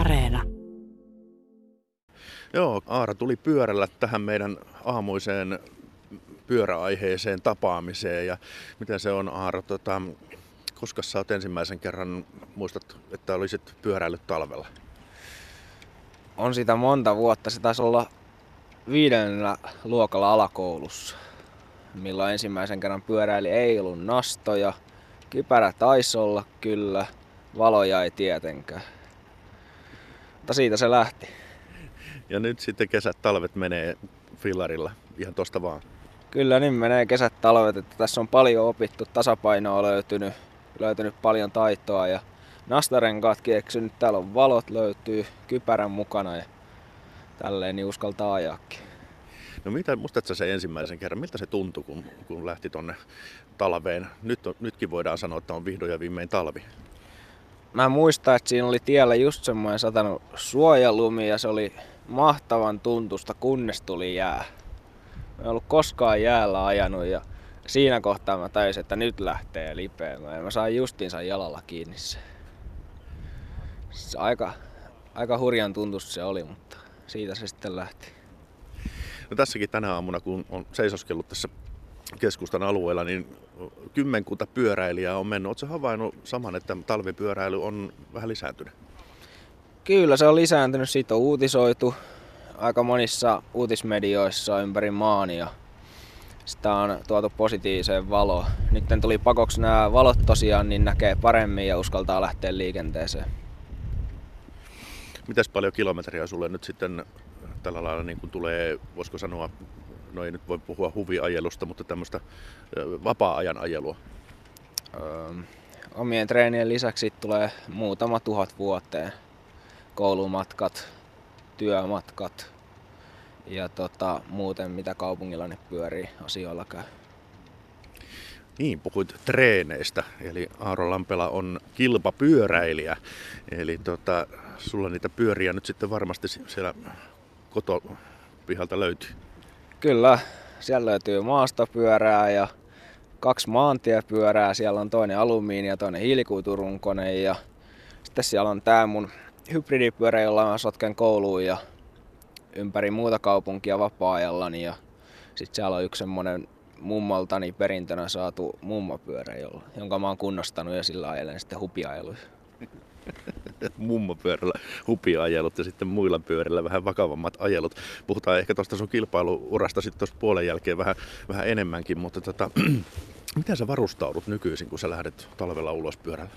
Areena. Joo, Aaro tuli pyörällä tähän meidän aamuiseen pyöräaiheeseen tapaamiseen. Ja miten se on, Aaro? Koska sä oot ensimmäisen kerran, muistat, että olisit pyöräillyt talvella? On sitä monta vuotta. Se taisi olla 5. luokalla alakoulussa, milloin ensimmäisen kerran pyöräili. Ei ollut nastoja, kypärä taisi olla kyllä, valoja ei tietenkään. Mutta siitä se lähti. Ja nyt sitten kesät, talvet menee fillarilla ihan tosta vaan. Kyllä niin menee kesät, talvet. Että tässä on paljon opittu, tasapainoa löytynyt paljon taitoa ja nastarenkaatkin eksynyt. Täällä on valot, löytyy kypärän mukana ja tälleen niin uskaltaa ajaakin. No mitä, muistatko se ensimmäisen kerran? Miltä se tuntui, kun lähti tonne talveen? Nytkin voidaan sanoa, että on vihdoin ja viimein talvi. Mä muistan, että siinä oli tiellä just semmoinen satanut suojalumi ja se oli mahtavan tuntusta, kunnes tuli jää. Mä en ollut koskaan jäällä ajanut ja siinä kohtaa mä tajusin, että nyt lähtee lipeämään. Ja mä sain justiinsa jalalla kiinni se. Aika hurjan tuntus se oli, mutta siitä se sitten lähti. No tässäkin tänä aamuna, kun on seisoskellut tässä keskustan alueella, niin kymmenkunta pyöräilijää on mennyt. Oletko havainnut saman, että talvipyöräily on vähän lisääntynyt? Kyllä se on lisääntynyt. Siitä on uutisoitu aika monissa uutismedioissa ympäri maan ja sitä on tuotu positiiviseen valoon. Nyt tuli pakoksi nämä valot tosiaan, niin näkee paremmin ja uskaltaa lähteä liikenteeseen. Mitäs paljon kilometriä sulle nyt sitten tällä lailla niin kuin tulee, voisiko sanoa, no ei nyt voi puhua huviajelusta, mutta tämmöistä vapaa-ajan ajelua? Omien treenien lisäksi tulee muutama 1000 vuoteen. Koulumatkat, työmatkat ja muuten mitä kaupungilla ne pyörii asioilla käy. Niin, puhuit treeneistä. Eli Aaro Lampela on kilpapyöräilijä. Eli sulla niitä pyöriä nyt sitten varmasti siellä kotopihalta löytyy. Kyllä, siellä löytyy maastopyörää ja 2 maantiepyörää. Siellä on toinen alumiini ja toinen hiilikuiturunkonen. Ja sitten siellä on tää mun hybridipyörä, jolla mä sotken kouluun ja ympäri muuta kaupunkia vapaa-ajallani. Ja sitten siellä on yksi semmonen mummoltani perintönä saatu mummopyörä, jonka mä oon kunnostanut ja sillä ajelen sitten hupiajeluja. Mummopyörällä hupiajelut ja sitten muilla pyörillä vähän vakavammat ajelut. Puhutaan ehkä tuosta sun kilpailuurasta sitten tuossa puolen jälkeen vähän enemmänkin, mutta miten sä varustaudut nykyisin, kun sä lähdet talvella ulos pyörällä?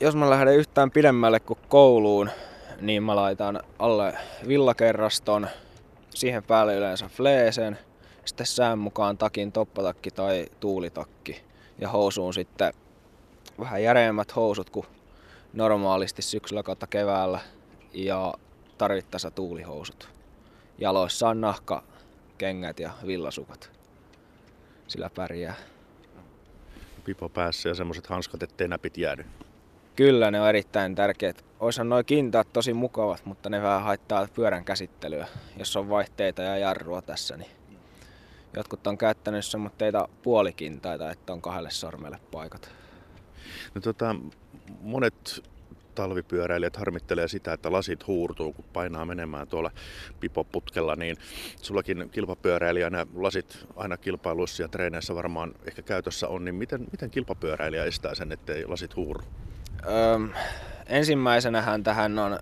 Jos mä lähden yhtään pidemmälle kuin kouluun, niin mä laitan alle villakerraston, siihen päälle yleensä fleesen, sitten sään mukaan takin toppatakki tai tuulitakki ja housuun sitten vähän järeemmät housut kuin normaalisti syksyllä kautta keväällä ja tarvittaessa tuulihousut. Jaloissa on nahkakengät ja villasukat. Sillä pärjää. Pipo päässä ja semmoset hanskat, ettei näpit jäädy. Kyllä ne on erittäin tärkeät. Oishan nuo kintaat tosi mukavat, mutta ne vähän haittaa pyörän käsittelyä, jos on vaihteita ja jarrua tässä. Niin jotkut on käyttänyt semmoitteita puolikintaita, että on 2 sormelle paikat. No monet talvipyöräilijät harmittelee sitä, että lasit huurtuu, kun painaa menemään tuolla pipoputkella, niin sullakin kilpapyöräilijänä lasit aina kilpailuissa ja treeneissä varmaan ehkä käytössä on, niin miten kilpapyöräilijä estää sen, ettei lasit huuru? Ensimmäisenähän tähän on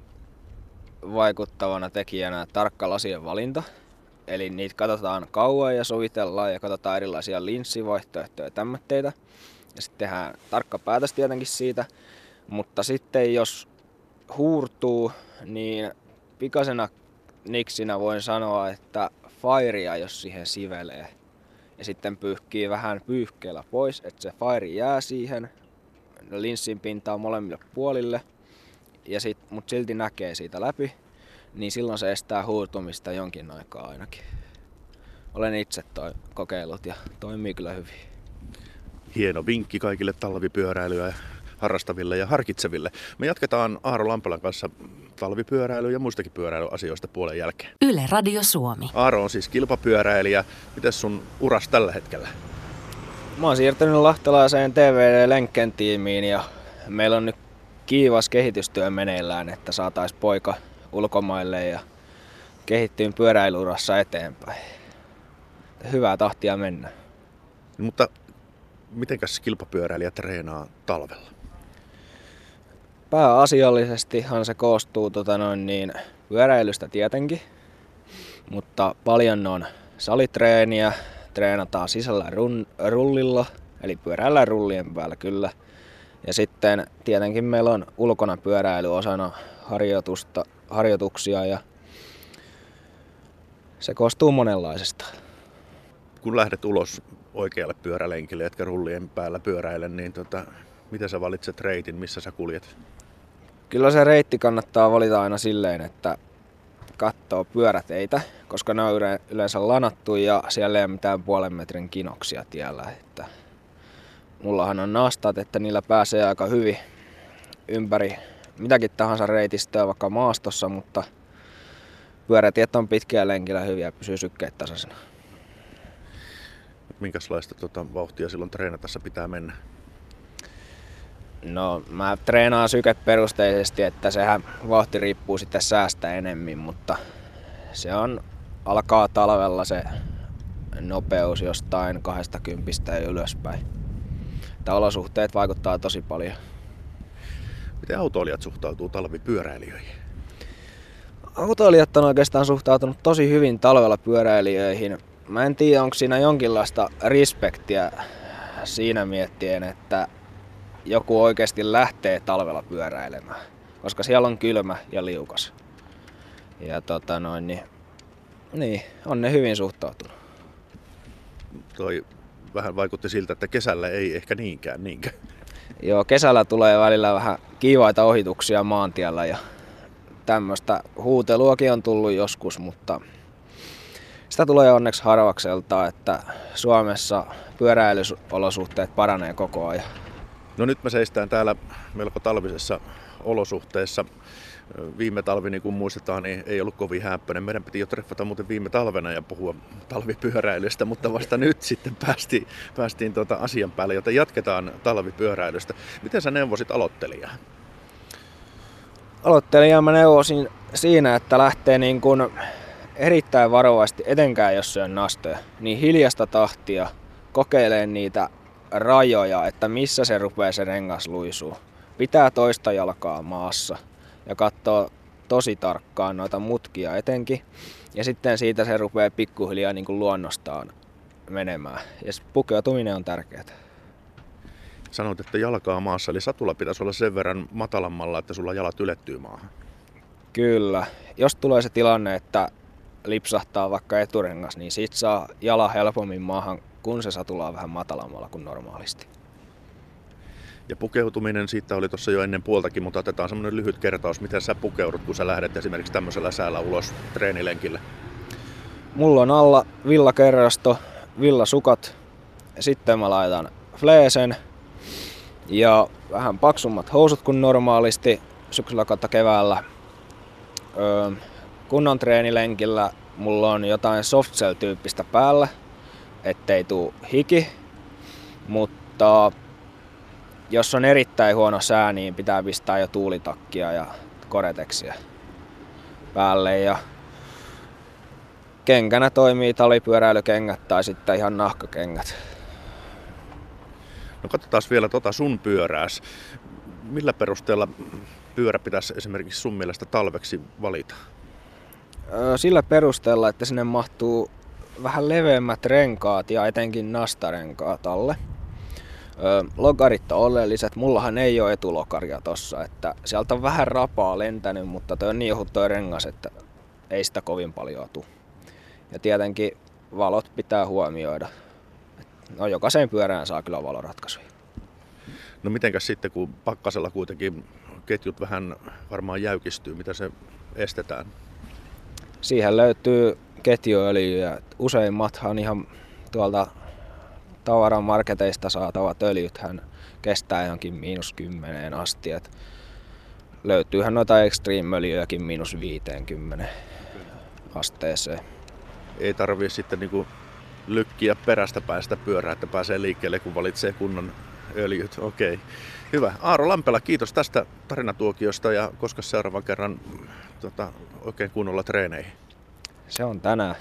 vaikuttavana tekijänä tarkka lasien valinta. Eli niitä katsotaan kauan ja sovitellaan ja katsotaan erilaisia linssivaihtoehtoja ja tämmöitteitä. Ja sitten tehdään tarkka päätös tietenkin siitä. Mutta sitten jos huurtuu, niin pikasena niksinä voin sanoa, että fairia jos siihen sivelee. Ja sitten pyyhkii vähän pyyhkeellä pois, että se fairi jää siihen. Linssin pintaa molemmille puolille, mutta silti näkee siitä läpi, niin silloin se estää huurtumista jonkin aikaa ainakin. Olen itse kokeillut ja toimii kyllä hyvin. Hieno vinkki kaikille talvipyöräilyä harrastaville ja harkitseville. Me jatketaan Aaro Lampelan kanssa talvipyöräilyä ja muistakin pyöräilyasioista puolen jälkeen. Yle Radio Suomi. Aaro on siis kilpapyöräilijä. Mites sun uras tällä hetkellä? Mä oon siirtynyt lahtelaiseen TVD Lenkkentiimiin ja meillä on nyt kiivas kehitystyö meneillään, että saataisiin poika ulkomaille ja kehittyy pyöräilyurassa eteenpäin. Hyvää tahtia mennä. Mutta mitenkäs kilpapyöräilijä treenaa talvella? Pääasiallisestihan se koostuu pyöräilystä tietenkin, mutta paljon on salitreeniä, treenataan sisällä rullilla, eli pyöräillään rullien päällä kyllä. Ja sitten tietenkin meillä on ulkona pyöräily osana harjoituksia ja se koostuu monenlaisesta. Kun lähdet ulos oikealle pyörälenkille, etkä rullien päällä pyöräile, niin mitä sä valitset reitin, missä sä kuljet? Kyllä se reitti kannattaa valita aina silleen, että katsoo pyöräteitä, koska ne on yleensä lanattu ja siellä ei ole mitään puolen metrin kinoksia tiellä. Että mullahan on nastat, että niillä pääsee aika hyvin ympäri mitäkin tahansa reitistöä, vaikka maastossa, mutta pyörätiet on pitkiä lenkillä hyviä ja pysyy sykkeet tasaisena. Minkälaista vauhtia silloin treenatessa pitää mennä? No, mä treenaan sykeperusteisesti, että sehän vauhti riippuu sitten säästä enemmän, mutta se alkaa talvella se nopeus jostain 20 ja ylöspäin. Tämä olosuhteet vaikuttaa tosi paljon. Miten autoilijat suhtautuu talvipyöräilijöihin? Autoilijat on oikeastaan suhtautunut tosi hyvin talvella pyöräilijöihin. Mä en tiedä, onko siinä jonkinlaista respektiä siinä miettien, että joku oikeasti lähtee talvella pyöräilemään, koska siellä on kylmä ja liukas. Ja niin on ne hyvin suhtautunut. Toi vähän vaikutti siltä, että kesällä ei ehkä niinkään. Joo, kesällä tulee välillä vähän kiivaita ohituksia maantiellä ja tämmöistä huuteluakin on tullut joskus, mutta sitä tulee onneksi harvakselta, että Suomessa pyöräilyolosuhteet paranee koko ajan. No nyt me seistään täällä melko talvisessa olosuhteessa. Viime talvi, niin kuin muistetaan, niin ei ollut kovin häppöinen. Meidän piti jo treffata muuten viime talvena ja puhua talvipyöräilystä, mutta vasta nyt sitten päästiin asian päälle, joten jatketaan talvipyöräilystä. Miten sä neuvosit aloittelijaa? Aloittelijaa mä neuvosin siinä, että lähtee niin kuin erittäin varovasti, etenkään jos se on nastoja, niin hiljasta tahtia kokeilee niitä rajoja, että missä se rupeaa se rengas luisuu. Pitää toista jalkaa maassa ja katsoo tosi tarkkaan noita mutkia etenkin. Ja sitten siitä se rupeaa pikkuhiljaa niin kuin luonnostaan menemään. Ja pukeutuminen on tärkeää. Sanoit, että jalkaa maassa, eli satulla pitäisi olla sen verran matalammalla, että sulla jalat ylettyy maahan. Kyllä. Jos tulee se tilanne, että lipsahtaa vaikka eturengas, niin sit saa jala helpommin maahan, kun se satulaa vähän matalammalla kuin normaalisti. Ja pukeutuminen, siitä oli tuossa jo ennen puoltakin, mutta otetaan semmoinen lyhyt kertaus. Miten sä pukeudut, kun sä lähdet esimerkiksi tämmöisellä säällä ulos treenilenkille? Mulla on alla villakerrasto, villasukat, sitten mä laitan fleesen ja vähän paksummat housut kuin normaalisti syksyllä kautta keväällä. Kun on treenilenkillä, mulla on jotain softshell-tyyppistä päällä, ettei tuu hiki, mutta jos on erittäin huono sää, niin pitää pistää jo tuulitakkia ja koreteksia päälle. Ja kenkänä toimii talipyöräilykengät tai sitten ihan nahkakengät. No katsotaan vielä sun pyörääs. Millä perusteella pyörä pitäisi esimerkiksi sun mielestä talveksi valita? Sillä perusteella, että sinne mahtuu vähän leveämmät renkaat ja etenkin nastarenkaat alle. Lokarit on oleelliset. Mullahan ei ole etulokaria tossa, että sieltä on vähän rapaa lentänyt, mutta toi on niin ohut toi rengas, että ei sitä kovin paljon tule. Ja tietenkin valot pitää huomioida. No jokaiseen pyörään saa kyllä valoratkaisuja. No mitenkäs sitten, kun pakkasella kuitenkin ketjut vähän varmaan jäykistyy, mitä se estetään? Siihen löytyy ketjuöljyjä. Useimmathan ihan tuolta tavaramarketeista saatavat öljythän kestää johonkin -10 asti. Et löytyyhän noita extreme-öljyjäkin -50 asteeseen. Ei tarvii sitten lykkiä perästä päästä pyörää, että pääsee liikkeelle, kun valitsee kunnon öljyt, okei. Hyvä. Aaro Lampela, kiitos tästä tarinatuokiosta ja koska seuraavan kerran oikein kunnolla treeneihin? Se on tänään.